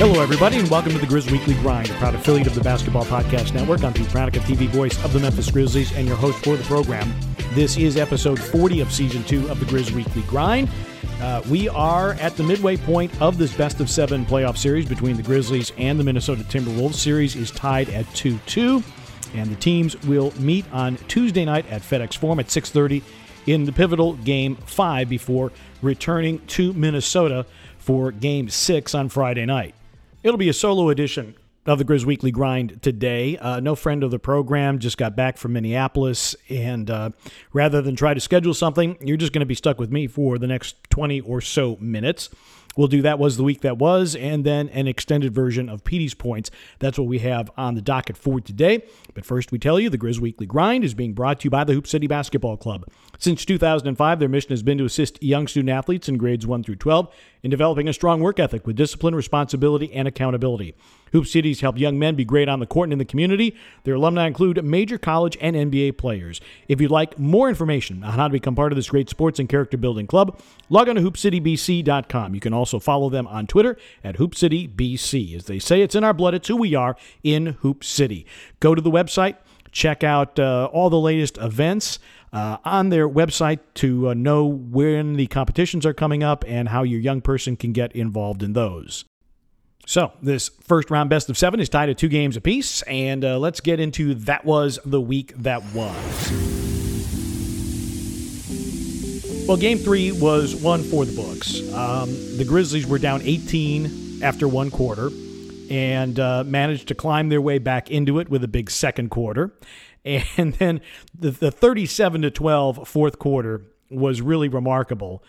Hello, everybody, and welcome to the Grizz Weekly Grind, a proud affiliate of the Basketball Podcast Network. I'm Pete Pranica, TV voice of the Memphis Grizzlies, and your host for the program. This is episode 40 of season 2 of the Grizz Weekly Grind. We are at the midway point of this best-of-7 playoff series between the Grizzlies and the Minnesota Timberwolves. Series is tied at 2-2, and the teams will meet on Tuesday night at FedEx Forum at 6:30 in the pivotal Game 5 before returning to Minnesota for Game 6 on Friday night. It'll be a solo edition of the Grizz Weekly Grind today. No friend of the program just got back from Minneapolis, and rather than try to schedule something, you're just going to be stuck with me for the next 20 or so minutes. We'll do That Was the Week That Was, and then an extended version of Petey's Points. That's what we have on the docket for today. But first, we tell you the Grizz Weekly Grind is being brought to you by the Hoop City Basketball Club. Since 2005, their mission has been to assist young student-athletes in grades 1 through 12 in developing a strong work ethic with discipline, responsibility, and accountability. Hoop City's helped young men be great on the court and in the community. Their alumni include major college and NBA players. If you'd like more information on how to become part of this great sports and character-building club, log on to HoopCityBC.com. You can also follow them on Twitter at HoopCityBC. As they say, it's in our blood. It's who we are in Hoop City. Go to the website. Check out all the latest events on their website to know when the competitions are coming up and how your young person can get involved in those. So this first round best of seven is tied at 2 games apiece, and let's get into That Was the Week That Was. Well, Game 3 was one for the books. The Grizzlies were down 18 after one quarter, and managed to climb their way back into it with a big second quarter. And then the 37-12 fourth quarter was really remarkable.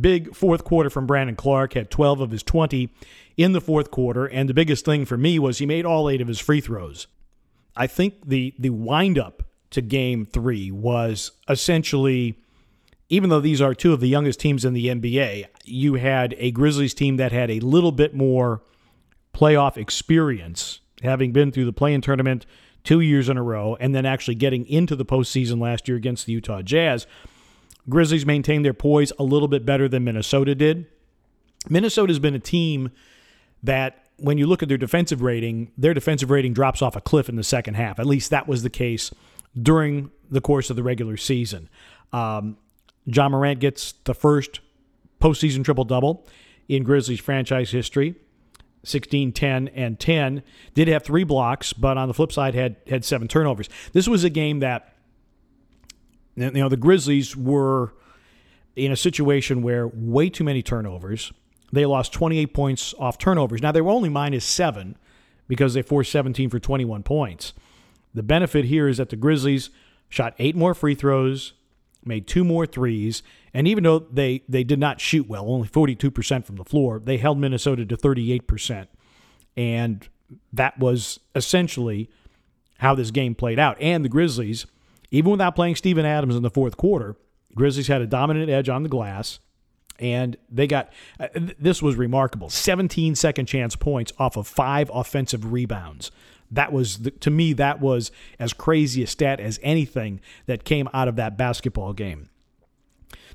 Big fourth quarter from Brandon Clark, had 12 of his 20 in the fourth quarter, and the biggest thing for me was he made all 8 of his free throws. I think the wind-up to Game 3 was essentially, even though these are 2 of the youngest teams in the NBA, you had a Grizzlies team that had a little bit more playoff experience, having been through the play-in tournament 2 years in a row, and then actually getting into the postseason last year against the Utah Jazz. Grizzlies maintained their poise a little bit better than Minnesota did. Minnesota's been a team that, when you look at their defensive rating drops off a cliff in the second half. At least that was the case during the course of the regular season. Ja Morant gets the first postseason triple-double in Grizzlies franchise history. 16, 10, and 10. Did have 3 blocks, but on the flip side had 7 turnovers. This was a game that, the Grizzlies were in a situation where way too many turnovers. They lost 28 points off turnovers. Now, they were only minus 7 because they forced 17 for 21 points. The benefit here is that the Grizzlies shot 8 more free throws, made 2 more threes, and even though they did not shoot well, only 42% from the floor, they held Minnesota to 38%. And that was essentially how this game played out. And the Grizzlies, even without playing Steven Adams in the fourth quarter, Grizzlies had a dominant edge on the glass, and they got, this was remarkable, 17 second-chance points off of 5 offensive rebounds. That was, to me, that was as crazy a stat as anything that came out of that basketball game.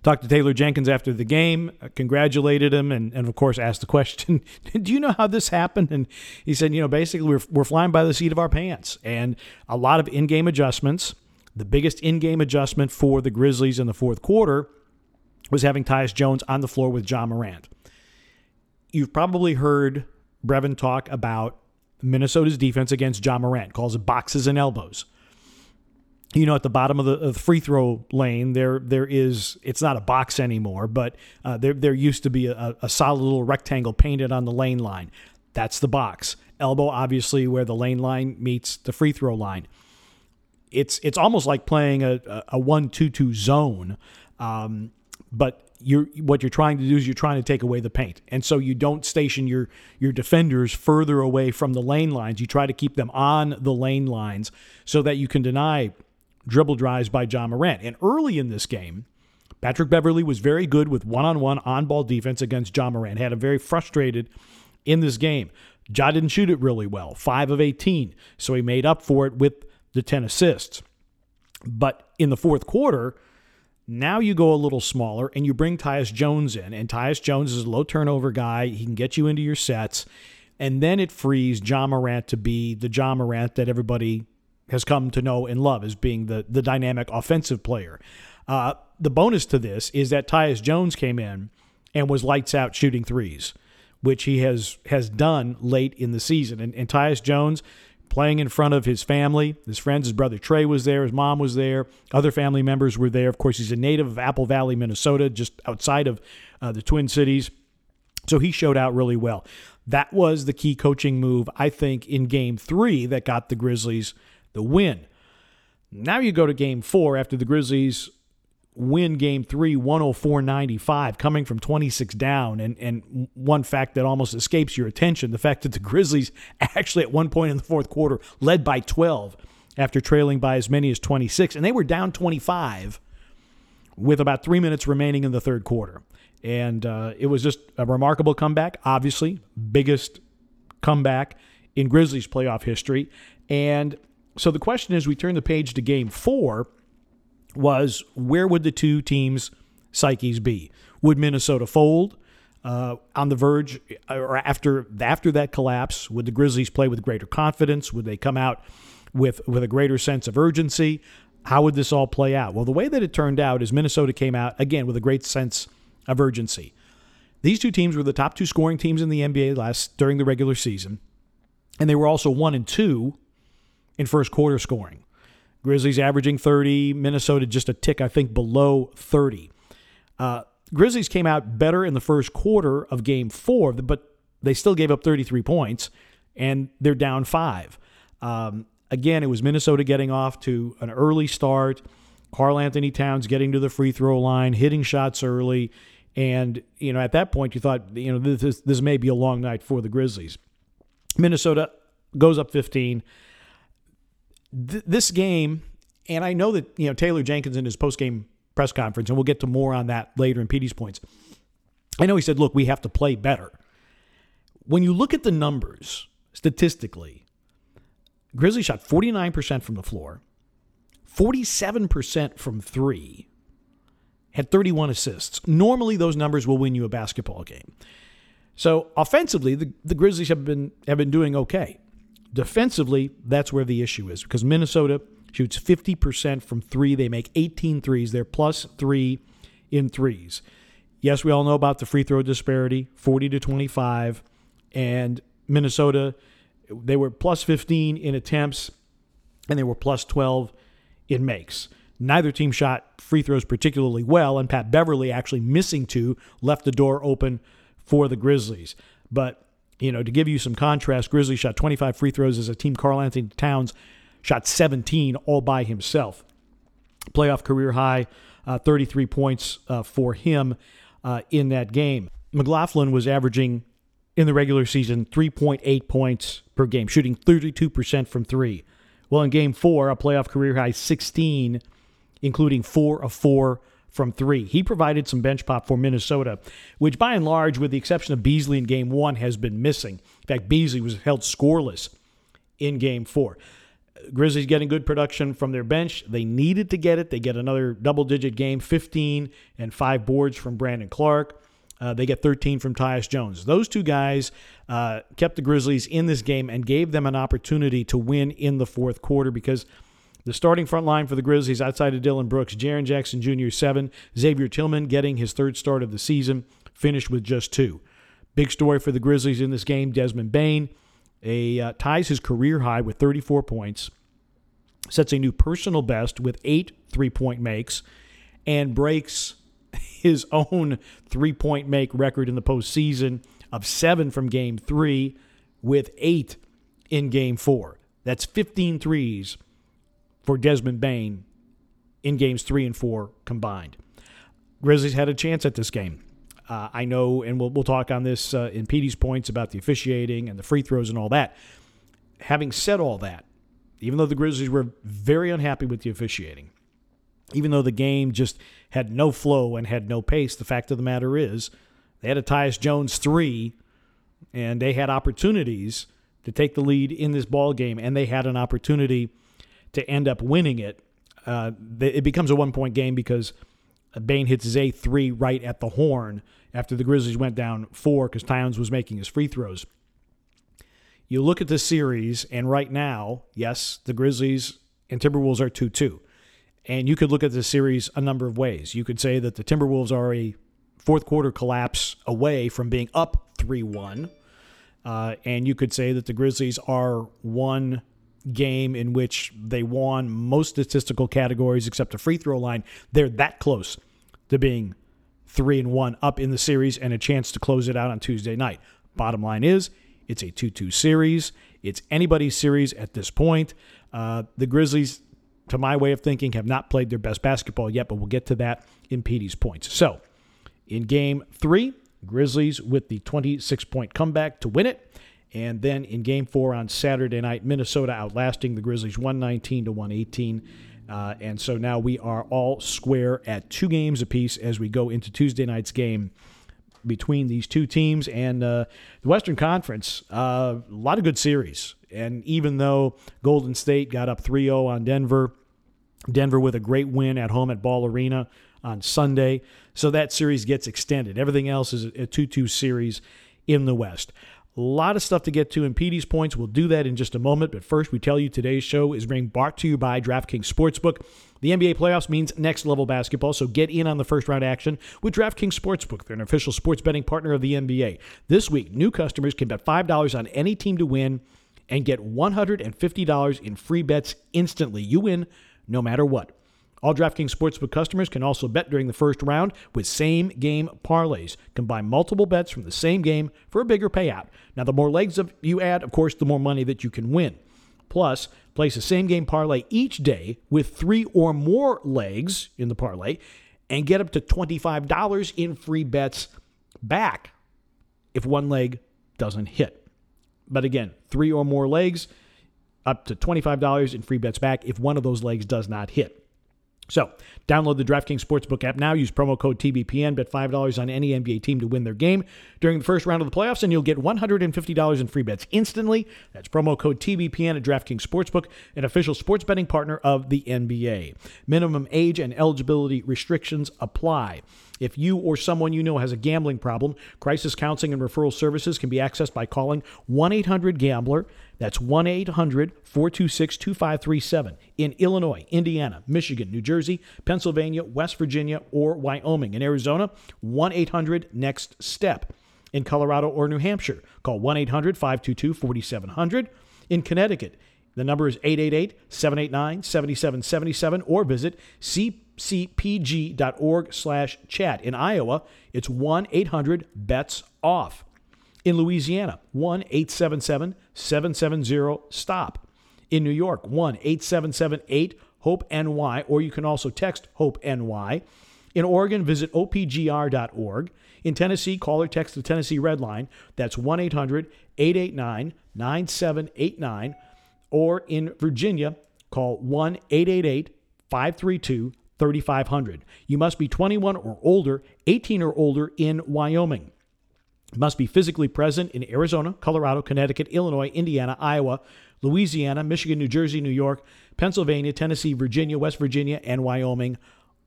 Talked to Taylor Jenkins after the game, congratulated him, and of course asked the question, do you know how this happened? And he said, basically we're flying by the seat of our pants. And a lot of in-game adjustments. The biggest in-game adjustment for the Grizzlies in the fourth quarter was having Tyus Jones on the floor with Ja Morant. You've probably heard Brevin talk about Minnesota's defense against Ja Morant, calls it boxes and elbows. At the bottom of the free throw lane, there is, it's not a box anymore, but there used to be a solid little rectangle painted on the lane line. That's the box. Elbow, obviously, where the lane line meets the free throw line. It's almost like playing a 1-2-2 zone, but what you're trying to do is you're trying to take away the paint. And so you don't station your defenders further away from the lane lines. You try to keep them on the lane lines so that you can deny dribble drives by Ja Morant. And early in this game, Patrick Beverley was very good with one-on-one on-ball defense against Ja Morant. Had him very frustrated in this game. Ja didn't shoot it really well, 5 of 18. So he made up for it with the 10 assists. But in the fourth quarter, Now you go a little smaller and you bring Tyus Jones in. And Tyus Jones is a low turnover guy. He can get you into your sets. And then it frees Ja Morant to be the Ja Morant that everybody has come to know and love as being the dynamic offensive player. The bonus to this is that Tyus Jones came in and was lights out shooting threes, which he has done late in the season. And Tyus Jones playing in front of his family, his friends, his brother Trey was there, his mom was there, other family members were there. Of course, he's a native of Apple Valley, Minnesota, just outside of the Twin Cities. So he showed out really well. That was the key coaching move, I think, in Game 3 that got the Grizzlies the win. Now you go to Game 4 after the Grizzlies win Game 3, 104-95, coming from 26 down. And one fact that almost escapes your attention, the fact that the Grizzlies actually at one point in the fourth quarter led by 12 after trailing by as many as 26. And they were down 25 with about 3 minutes remaining in the third quarter. And it was just a remarkable comeback, obviously. Biggest comeback in Grizzlies playoff history. And so the question is, we turn the page to Game 4, was where would the two teams' psyches be? Would Minnesota fold on the verge or after that collapse? Would the Grizzlies play with greater confidence? Would they come out with a greater sense of urgency? How would this all play out? Well, the way that it turned out is Minnesota came out, again, with a great sense of urgency. These two teams were the top two scoring teams in the NBA during the regular season, and they were also 1 and 2 in first quarter scoring. Grizzlies averaging 30, Minnesota just a tick, I think, below 30. Grizzlies came out better in the first quarter of Game 4, but they still gave up 33 points, and they're down 5. Again, it was Minnesota getting off to an early start, Karl-Anthony Towns getting to the free throw line, hitting shots early, and at that point you thought this may be a long night for the Grizzlies. Minnesota goes up 15. This game, and I know that Taylor Jenkins in his postgame press conference, and we'll get to more on that later in Petey's points, I know he said, look, we have to play better. When you look at the numbers, statistically, Grizzlies shot 49% from the floor, 47% from three, had 31 assists. Normally, those numbers will win you a basketball game. So, offensively, the Grizzlies have been doing okay. Defensively, that's where the issue is, because Minnesota shoots 50% from three. They make 18 threes. They're +3 in threes. Yes, we all know about the free throw disparity, 40-25. And Minnesota, they were +15 in attempts, and they were +12 in makes. Neither team shot free throws particularly well, and Pat Beverley actually missing two left the door open for the Grizzlies. But to give you some contrast, Grizzlies shot 25 free throws as a team. Karl-Anthony Towns shot 17 all by himself. Playoff career high, 33 points for him in that game. McLaughlin was averaging in the regular season 3.8 points per game, shooting 32% from three. Well, in Game 4, a playoff career high 16, including 4 of 4 from three. He provided some bench pop for Minnesota, which by and large, with the exception of Beasley in Game 1, has been missing. In fact, Beasley was held scoreless in Game 4. Grizzlies getting good production from their bench. They needed to get it. They get another double-digit game, 15 and 5 boards from Brandon Clark. They get 13 from Tyus Jones. Those two guys kept the Grizzlies in this game and gave them an opportunity to win in the fourth quarter, because the starting front line for the Grizzlies outside of Dillon Brooks, Jaren Jackson Jr., 7. Xavier Tillman getting his third start of the season, finished with just 2. Big story for the Grizzlies in this game, Desmond Bane ties his career high with 34 points, sets a new personal best with 8 three-point makes, and breaks his own three-point make record in the postseason of 7 from Game 3 with 8 in Game 4. That's 15 threes for Desmond Bane in Games 3 and 4 combined. Grizzlies had a chance at this game. I know, and we'll talk on this in Petey's points about the officiating and the free throws and all that. Having said all that, even though the Grizzlies were very unhappy with the officiating, even though the game just had no flow and had no pace, the fact of the matter is they had a Tyus Jones 3, and they had opportunities to take the lead in this ball game, and they had an opportunity to end up winning it. It becomes a one-point game because Bane hits his A3 right at the horn after the Grizzlies went down 4 because Towns was making his free throws. You look at this series, and right now, yes, the Grizzlies and Timberwolves are 2-2. And you could look at this series a number of ways. You could say that the Timberwolves are a fourth-quarter collapse away from being up 3-1. And you could say that the Grizzlies are one game in which they won most statistical categories except the free throw line. They're that close to being 3-1 up in the series and a chance to close it out on Tuesday night. Bottom line is, it's a 2-2 series. It's anybody's series at this point. The Grizzlies, to my way of thinking, have not played their best basketball yet, but we'll get to that in Petey's points. So, in Game 3, Grizzlies with the 26-point comeback to win it. And then in Game 4 on Saturday night, Minnesota outlasting the Grizzlies 119-118. And so now we are all square at 2 games apiece as we go into Tuesday night's game between these two teams. And the Western Conference, a lot of good series. And even though Golden State got up 3-0 on Denver, Denver with a great win at home at Ball Arena on Sunday. So that series gets extended. Everything else is a 2-2 series in the West. A lot of stuff to get to in Petey's points. We'll do that in just a moment. But first, we tell you today's show is being brought to you by DraftKings Sportsbook. The NBA playoffs means next-level basketball, so get in on the first-round action with DraftKings Sportsbook. They're an official sports betting partner of the NBA. This week, new customers can bet $5 on any team to win and get $150 in free bets instantly. You win no matter what. All DraftKings Sportsbook customers can also bet during the first round with same-game parlays. Combine multiple bets from the same game for a bigger payout. Now, the more legs you add, of course, the more money that you can win. Plus, place a same-game parlay each day with 3 or more legs in the parlay and get up to $25 in free bets back if one leg doesn't hit. But again, 3 or more legs, up to $25 in free bets back if one of those legs does not hit. So, download the DraftKings Sportsbook app now. Use promo code TBPN. Bet $5 on any NBA team to win their game during the first round of the playoffs, and you'll get $150 in free bets instantly. That's promo code TBPN at DraftKings Sportsbook, an official sports betting partner of the NBA. Minimum age and eligibility restrictions apply. If you or someone you know has a gambling problem, crisis counseling and referral services can be accessed by calling 1-800-GAMBLER. That's 1-800-426-2537 in Illinois, Indiana, Michigan, New Jersey, Pennsylvania, West Virginia, or Wyoming. In Arizona, 1-800-NEXT-STEP. In Colorado or New Hampshire, call 1-800-522-4700. In Connecticut, the number is 888-789-7777 or visit cpg.org/chat. In Iowa, it's 1-800-BETS-OFF. In Louisiana, 1-877-770-STOP. In New York, 1-877-8-HOPE-NY, or you can also text HOPE-NY. In Oregon, visit opgr.org. In Tennessee, call or text the Tennessee Red Line. That's 1-800-889-9789. Or in Virginia, call 1-888-532-3500. You must be 21 or older, 18 or older in Wyoming. You must be physically present in Arizona, Colorado, Connecticut, Illinois, Indiana, Iowa, Louisiana, Michigan, New Jersey, New York, Pennsylvania, Tennessee, Virginia, West Virginia, and Wyoming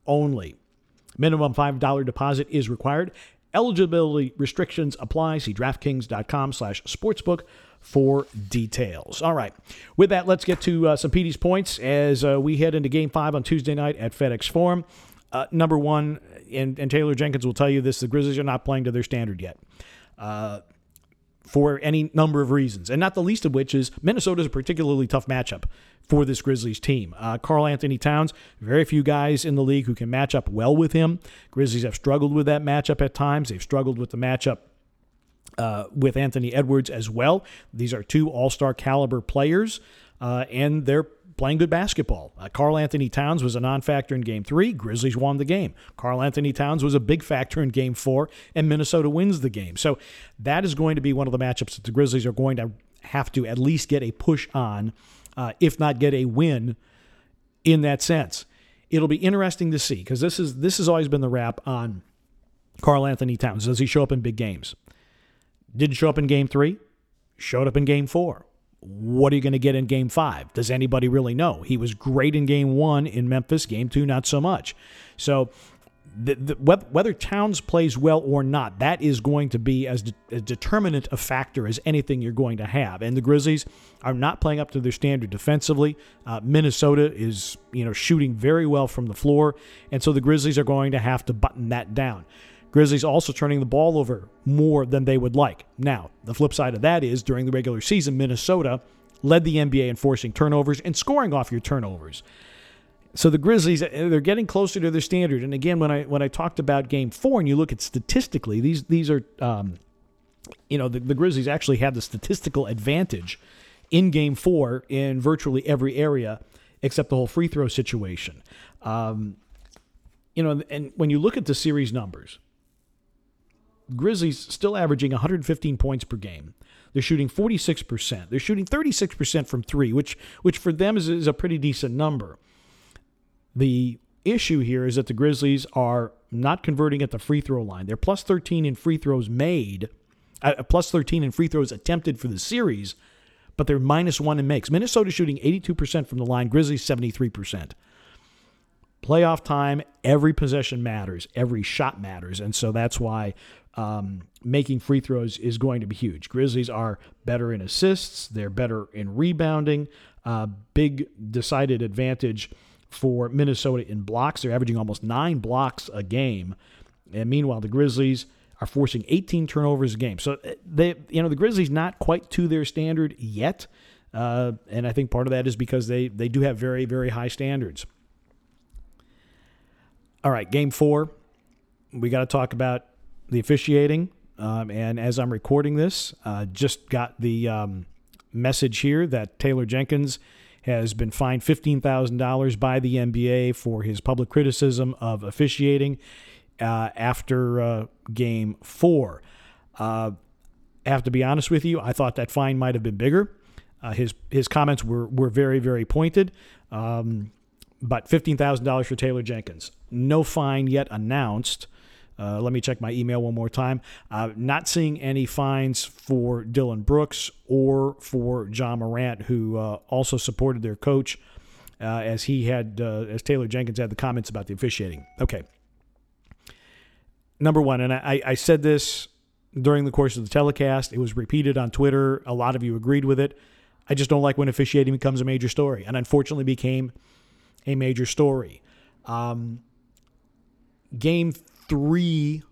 only. Minimum $5 deposit is required. Eligibility restrictions apply. See DraftKings.com/sportsbook for details. All right. With that, let's get to some Petey's points as we head into Game 5 on Tuesday night at FedEx Forum. Number one, and Taylor Jenkins will tell you this, the Grizzlies are not playing to their standard yet for any number of reasons, and not the least of which is Minnesota's a particularly tough matchup for this Grizzlies team. Karl-Anthony Towns, very few guys in the league who can match up well with him. Grizzlies have struggled with that matchup at times. They've struggled with the matchup with Anthony Edwards as well. These are 2 all-star caliber players, and they're playing good basketball. Karl-Anthony Towns was a non-factor in Game 3. Grizzlies won the game. Karl-Anthony Towns was a big factor in Game 4, and Minnesota wins the game. So that is going to be one of the matchups that the Grizzlies are going to have to at least get a push on, if not get a win in that sense. It'll be interesting to see, because this has always been the rap on Karl-Anthony Towns. Does he show up in big games? Didn't show up in Game 3. Showed up in Game 4. What are you going to get in Game 5? Does anybody really know? He was great in Game 1 in Memphis. Game 2, not so much. So whether Towns plays well or not, that is going to be as determinant a factor as anything you're going to have. And the Grizzlies are not playing up to their standard defensively. Minnesota is, shooting very well from the floor, and so the Grizzlies are going to have to button that down. Grizzlies also turning the ball over more than they would like. Now, the flip side of that is during the regular season, Minnesota led the NBA in forcing turnovers and scoring off your turnovers. So the Grizzlies, they're getting closer to their standard. And again, when I talked about Game 4 and you look at statistically, these are, the Grizzlies actually had the statistical advantage in Game 4 in virtually every area except the whole free throw situation. And when you look at the series numbers, Grizzlies still averaging 115 points per game. They're shooting 46%. They're shooting 36% from three, which for them is a pretty decent number. The issue here is that the Grizzlies are not converting at the free throw line. They're plus 13 in free throws made, plus 13 in free throws attempted for the series, but they're minus one in makes. Minnesota shooting 82% from the line, Grizzlies 73%. Playoff time, every possession matters, every shot matters, and so that's why making free throws is going to be huge. Grizzlies are better in assists, they're better in rebounding, big decided advantage for Minnesota in blocks. They're averaging almost 9 blocks a game. And meanwhile, the Grizzlies are forcing 18 turnovers a game. So they, the Grizzlies not quite to their standard yet. And I think part of that is because they do have very, very high standards. All right, Game 4. We got to talk about the officiating. And as I'm recording this, just got the message here that Taylor Jenkins has been fined $15,000 by the NBA for his public criticism of officiating after Game 4. I have to be honest with you, I thought that fine might have been bigger. His comments were very, very pointed, but $15,000 for Taylor Jenkins. No fine yet announced. Let me check my email one more time. Not seeing any fines for Dillon Brooks or for Ja Morant, who also supported their coach as Taylor Jenkins had the comments about the officiating. Okay. Number one, and I said this during the course of the telecast. It was repeated on Twitter. A lot of you agreed with it. I just don't like when officiating becomes a major story, and unfortunately became a major story. Game 2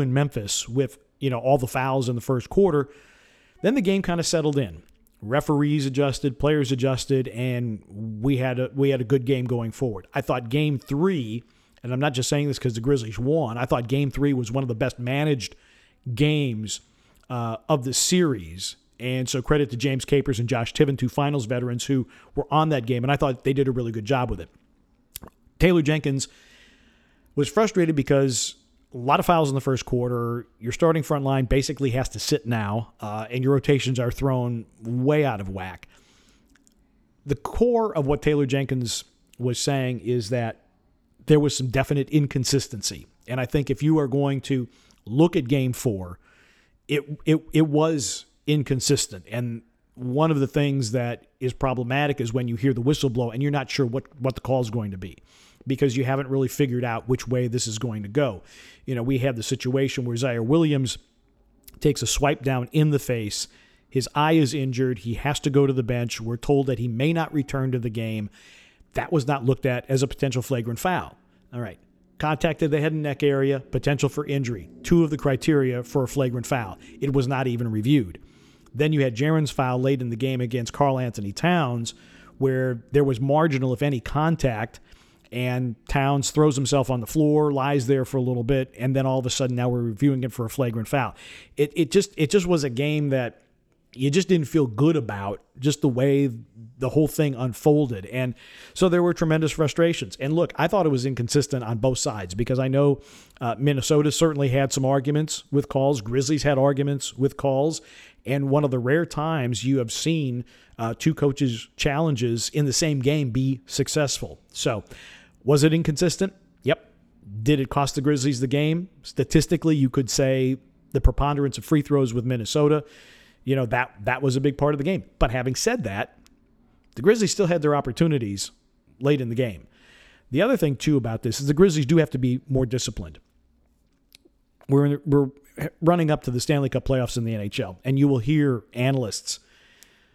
in Memphis with, all the fouls in the first quarter, then the game kind of settled in. Referees adjusted, players adjusted, and we had a good game going forward. I thought Game 3, and I'm not just saying this because the Grizzlies won, I thought Game 3 was one of the best managed games of the series. And so credit to James Capers and Josh Tiven, two finals veterans who were on that game, and I thought they did a really good job with it. Taylor Jenkins was frustrated because a lot of fouls in the first quarter. Your starting front line basically has to sit now, and your rotations are thrown way out of whack. The core of what Taylor Jenkins was saying is that there was some definite inconsistency. And I think if you are going to look at Game 4, it was inconsistent. And one of the things that is problematic is when you hear the whistle blow and you're not sure what the call is going to be, because you haven't really figured out which way this is going to go. We had the situation where Zaire Williams takes a swipe down in the face. His eye is injured. He has to go to the bench. We're told that he may not return to the game. That was not looked at as a potential flagrant foul. All right. Contact to the head and neck area, potential for injury. 2 of the criteria for a flagrant foul. It was not even reviewed. Then you had Jaren's foul late in the game against Karl-Anthony Towns, where there was marginal, if any, contact, and Towns throws himself on the floor, lies there for a little bit, and then all of a sudden now we're reviewing him for a flagrant foul. It just was a game that you just didn't feel good about, just the way the whole thing unfolded. And so there were tremendous frustrations. And look, I thought it was inconsistent on both sides, because I know Minnesota certainly had some arguments with calls. Grizzlies had arguments with calls. And one of the rare times you have seen two coaches' challenges in the same game be successful. So was it inconsistent? Yep. Did it cost the Grizzlies the game? Statistically, you could say the preponderance of free throws with Minnesota, that was a big part of the game. But having said that, the Grizzlies still had their opportunities late in the game. The other thing, too, about this is the Grizzlies do have to be more disciplined. We're running up to the Stanley Cup playoffs in the NHL, and you will hear analysts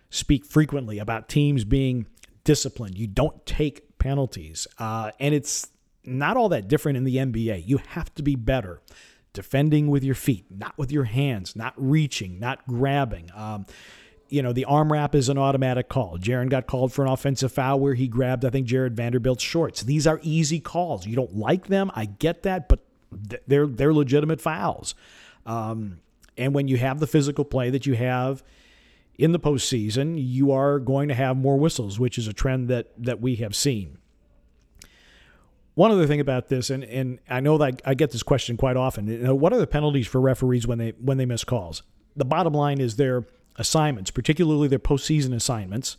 speak frequently about teams being disciplined. You don't take penalties, and it's not all that different in the NBA. You have to be better defending with your feet, not with your hands, not reaching, not grabbing. The arm wrap is an automatic call. Jaren got called for an offensive foul where he grabbed, I think, Jared Vanderbilt's shorts. These are easy calls. You don't like them. I get that, but they're legitimate fouls. And when you have the physical play that you have in the postseason, you are going to have more whistles, which is a trend that we have seen. One other thing about this, and I know that I get this question quite often, what are the penalties for referees when they miss calls? The bottom line is their assignments, particularly their postseason assignments,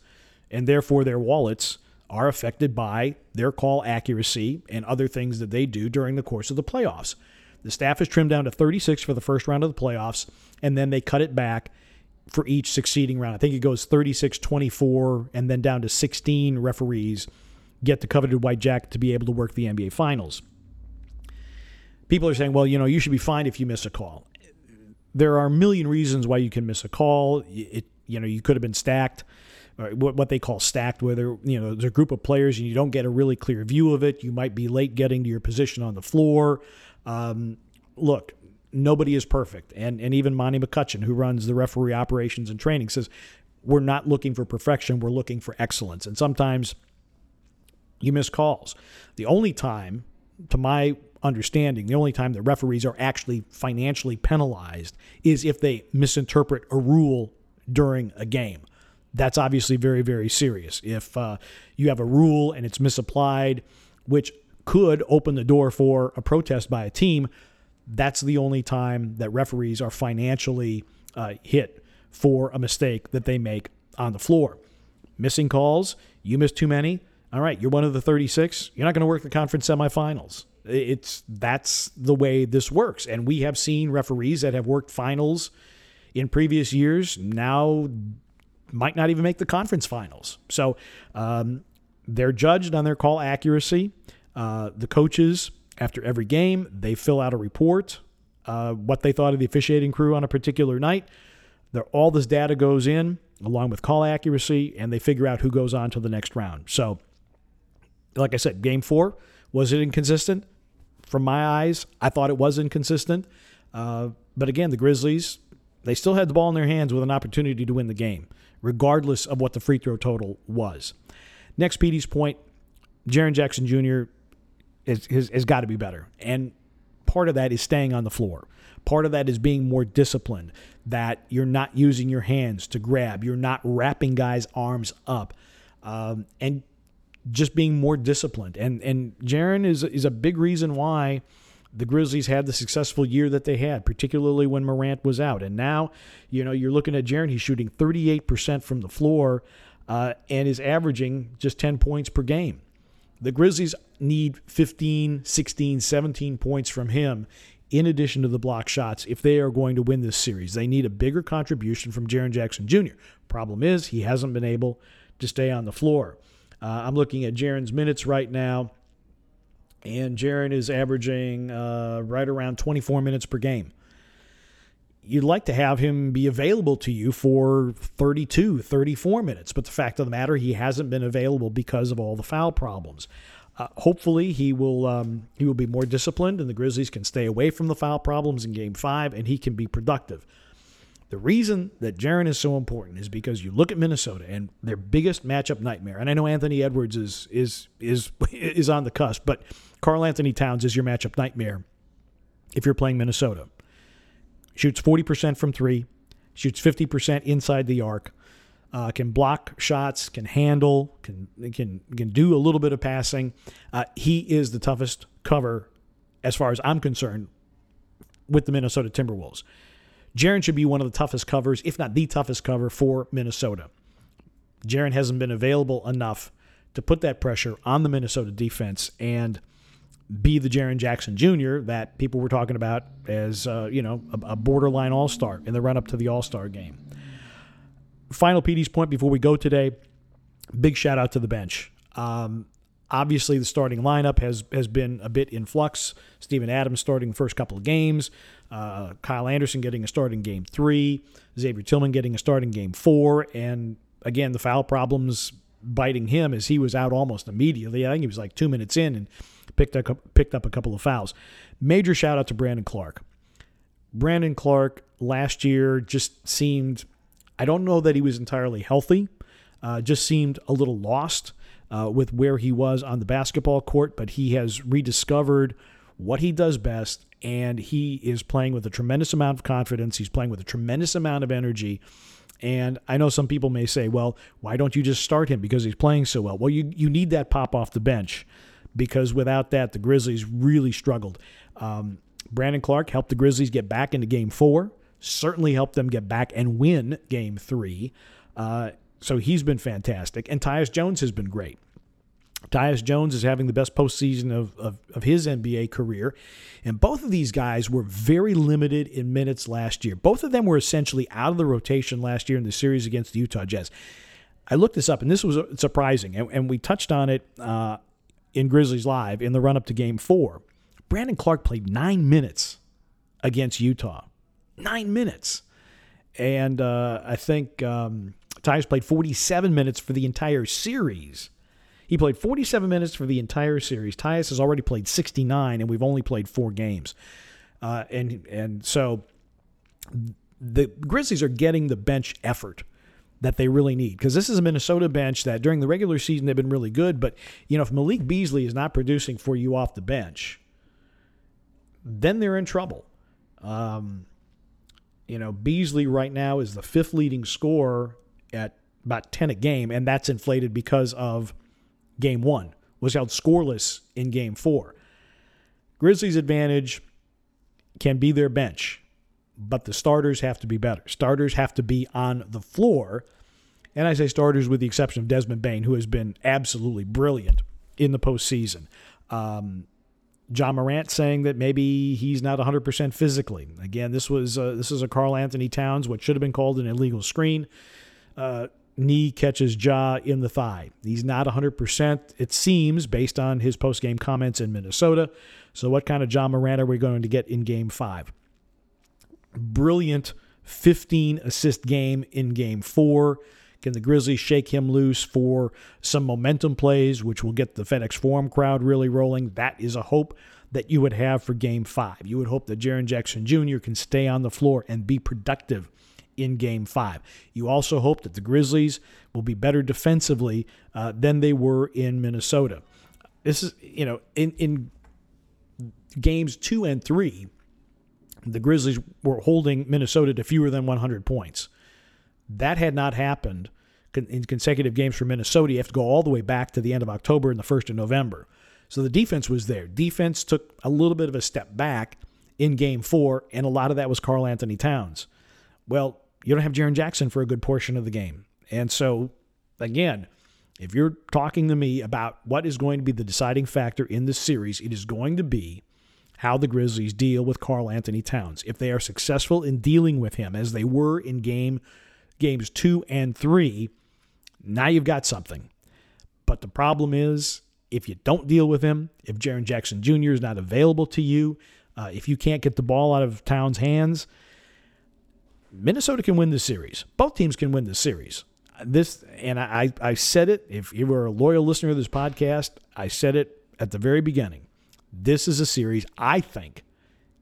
and therefore their wallets, are affected by their call accuracy and other things that they do during the course of the playoffs. The staff is trimmed down to 36 for the first round of the playoffs, and then they cut it back for each succeeding round. I think it goes 36, 24, and then down to 16 referees get the coveted white jacket to be able to work the NBA Finals. People are saying, well, you should be fined if you miss a call. There are a million reasons why you can miss a call. You could have been stacked, or what they call stacked, whether there's a group of players and you don't get a really clear view of it. You might be late getting to your position on the floor. Look, nobody is perfect. And even Monty McCutcheon, who runs the referee operations and training, says, we're not looking for perfection. We're looking for excellence. And sometimes you miss calls. The only time, to my understanding, the only time that referees are actually financially penalized is if they misinterpret a rule during a game. That's obviously very, very serious. If you have a rule and it's misapplied, which could open the door for a protest by a team, that's the only time that referees are financially hit for a mistake that they make on the floor. Missing calls, you miss too many, all right, you're one of the 36, you're not going to work the conference semifinals. That's the way this works. And we have seen referees that have worked finals in previous years now might not even make the conference finals. So they're judged on their call accuracy. The coaches, after every game, they fill out a report, what they thought of the officiating crew on a particular night. All this data goes in, along with call accuracy, and they figure out who goes on to the next round. So, like I said, Game 4, was it inconsistent? From my eyes, I thought it was inconsistent. But again, the Grizzlies, they still had the ball in their hands with an opportunity to win the game, regardless of what the free throw total was. Next, Petey's point, Jaren Jackson Jr. has got to be better. And part of that is staying on the floor. Part of that is being more disciplined, that you're not using your hands to grab. You're not wrapping guys' arms up. And just being more disciplined. And Jaren is a big reason why the Grizzlies had the successful year that they had, particularly when Morant was out. And now, you're looking at Jaren. He's shooting 38% from the floor and is averaging just 10 points per game. The Grizzlies need 15, 16, 17 points from him in addition to the block shots if they are going to win this series. They need a bigger contribution from Jaren Jackson Jr. Problem is, he hasn't been able to stay on the floor. I'm looking at Jaren's minutes right now, and Jaren is averaging right around 24 minutes per game. You'd like to have him be available to you for 32, 34 minutes, but the fact of the matter, he hasn't been available because of all the foul problems. Hopefully, he will be more disciplined, and the Grizzlies can stay away from the foul problems in Game 5, and he can be productive. The reason that Jaren is so important is because you look at Minnesota and their biggest matchup nightmare, and I know Anthony Edwards is on the cusp, but Karl-Anthony Towns is your matchup nightmare if you're playing Minnesota. Shoots 40% from three, shoots 50% inside the arc, can block shots, can handle, can do a little bit of passing. He is the toughest cover, as far as I'm concerned, with the Minnesota Timberwolves. Jaren should be one of the toughest covers, if not the toughest cover, for Minnesota. Jaren hasn't been available enough to put that pressure on the Minnesota defense and be the Jaren Jackson Jr. that people were talking about as a borderline all-star in the run-up to the all-star game. Final PD's point before we go today, big shout-out to the bench. Obviously, the starting lineup has been a bit in flux. Steven Adams starting the first couple of games. Kyle Anderson getting a start in Game 3. Xavier Tillman getting a start in Game 4. And, again, the foul problems biting him as he was out almost immediately. I think he was like 2 minutes in and picked up a couple of fouls. Major shout-out to Brandon Clark. Brandon Clark last year just seemed, I don't know that he was entirely healthy, just seemed a little lost with where he was on the basketball court, but he has rediscovered what he does best, and he is playing with a tremendous amount of confidence. He's playing with a tremendous amount of energy. And I know some people may say, well, why don't you just start him because he's playing so well? Well, you need that pop off the bench because without that, the Grizzlies really struggled. Brandon Clark helped the Grizzlies get back into Game 4, certainly helped them get back and win Game 3. So he's been fantastic. And Tyus Jones has been great. Tyus Jones is having the best postseason of his NBA career. And both of these guys were very limited in minutes last year. Both of them were essentially out of the rotation last year in the series against the Utah Jazz. I looked this up, and this was surprising. And we touched on it in Grizzlies Live in the run-up to Game 4. Brandon Clark played 9 minutes against Utah. 9 minutes. And I think Tyus played 47 minutes for the entire series. He played 47 minutes for the entire series. Tyus has already played 69, and we've only played 4 games. And so the Grizzlies are getting the bench effort that they really need because this is a Minnesota bench that during the regular season they've been really good. But, you know, if Malik Beasley is not producing for you off the bench, then they're in trouble. You know, Beasley right now is the 5th leading scorer at about 10 a game, and that's inflated because of Game 1 was held scoreless in Game 4. Grizzlies' advantage can be their bench, but the starters have to be better. Starters have to be on the floor, and I say starters with the exception of Desmond Bane, who has been absolutely brilliant in the postseason. Ja Morant saying that maybe he's not 100% physically. Again, this is a Karl-Anthony Towns, what should have been called an illegal screen. Knee catches Ja in the thigh. He's not 100%, it seems, based on his post-game comments in Minnesota. So what kind of Ja Morant are we going to get in Game 5? Brilliant 15-assist game in Game 4. Can the Grizzlies shake him loose for some momentum plays, which will get the FedEx Forum crowd really rolling? That is a hope that you would have for Game 5. You would hope that Jaren Jackson Jr. can stay on the floor and be productive in Game 5. You also hope that the Grizzlies will be better defensively than they were in Minnesota. This is, you know, in Games 2 and 3, the Grizzlies were holding Minnesota to fewer than 100 points. That had not happened in consecutive games for Minnesota. You have to go all the way back to the end of October and the 1st of November. So the defense was there. Defense took a little bit of a step back in Game 4, and a lot of that was Karl-Anthony Towns. Well, you don't have Jaren Jackson for a good portion of the game. And so, again, if you're talking to me about what is going to be the deciding factor in this series, it is going to be how the Grizzlies deal with Karl-Anthony Towns. If they are successful in dealing with him, as they were in games 2 and 3, now you've got something. But the problem is, if you don't deal with him, if Jaren Jackson Jr. is not available to you, if you can't get the ball out of Towns' hands, Minnesota can win this series. Both teams can win this series. I said it, if you were a loyal listener to this podcast, I said it at the very beginning. This is a series I think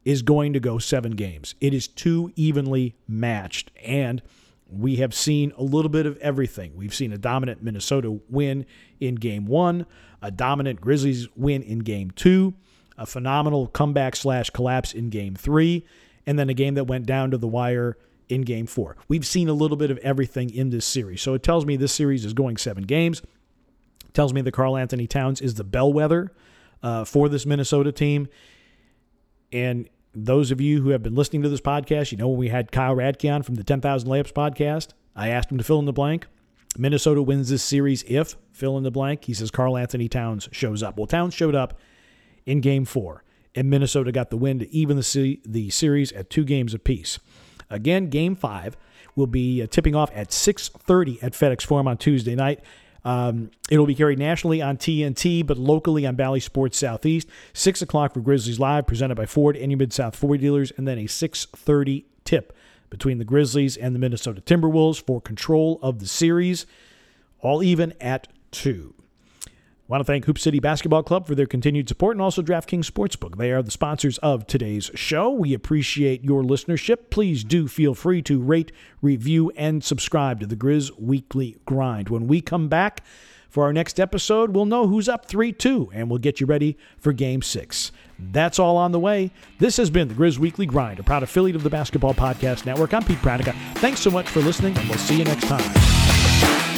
is going to go 7 games. It is too evenly matched, and we have seen a little bit of everything. We've seen a dominant Minnesota win in Game 1, a dominant Grizzlies win in Game 2, a phenomenal comeback/collapse in Game 3, and then a game that went down to the wire in Game 4. We've seen a little bit of everything in this series. So it tells me this series is going 7 games. It tells me that Karl-Anthony Towns is the bellwether for this Minnesota team. And those of you who have been listening to this podcast, you know when we had Kyle Radke on from the 10,000 Layups podcast, I asked him to fill in the blank. Minnesota wins this series if, fill in the blank, he says Karl-Anthony Towns shows up. Well, Towns showed up in Game 4, and Minnesota got the win to even the series at 2 games apiece. Again, Game 5 will be tipping off at 6:30 at FedEx Forum on Tuesday night. It'll be carried nationally on TNT, but locally on Bally Sports Southeast. 6 o'clock for Grizzlies Live, presented by Ford and your Mid-South Ford dealers, and then a 6:30 tip between the Grizzlies and the Minnesota Timberwolves for control of the series, all even at 2. I want to thank Hoop City Basketball Club for their continued support and also DraftKings Sportsbook. They are the sponsors of today's show. We appreciate your listenership. Please do feel free to rate, review, and subscribe to the Grizz Weekly Grind. When we come back for our next episode, we'll know who's up 3-2, and we'll get you ready for Game 6. That's all on the way. This has been the Grizz Weekly Grind, a proud affiliate of the Basketball Podcast Network. I'm Pete Pranica. Thanks so much for listening, and we'll see you next time.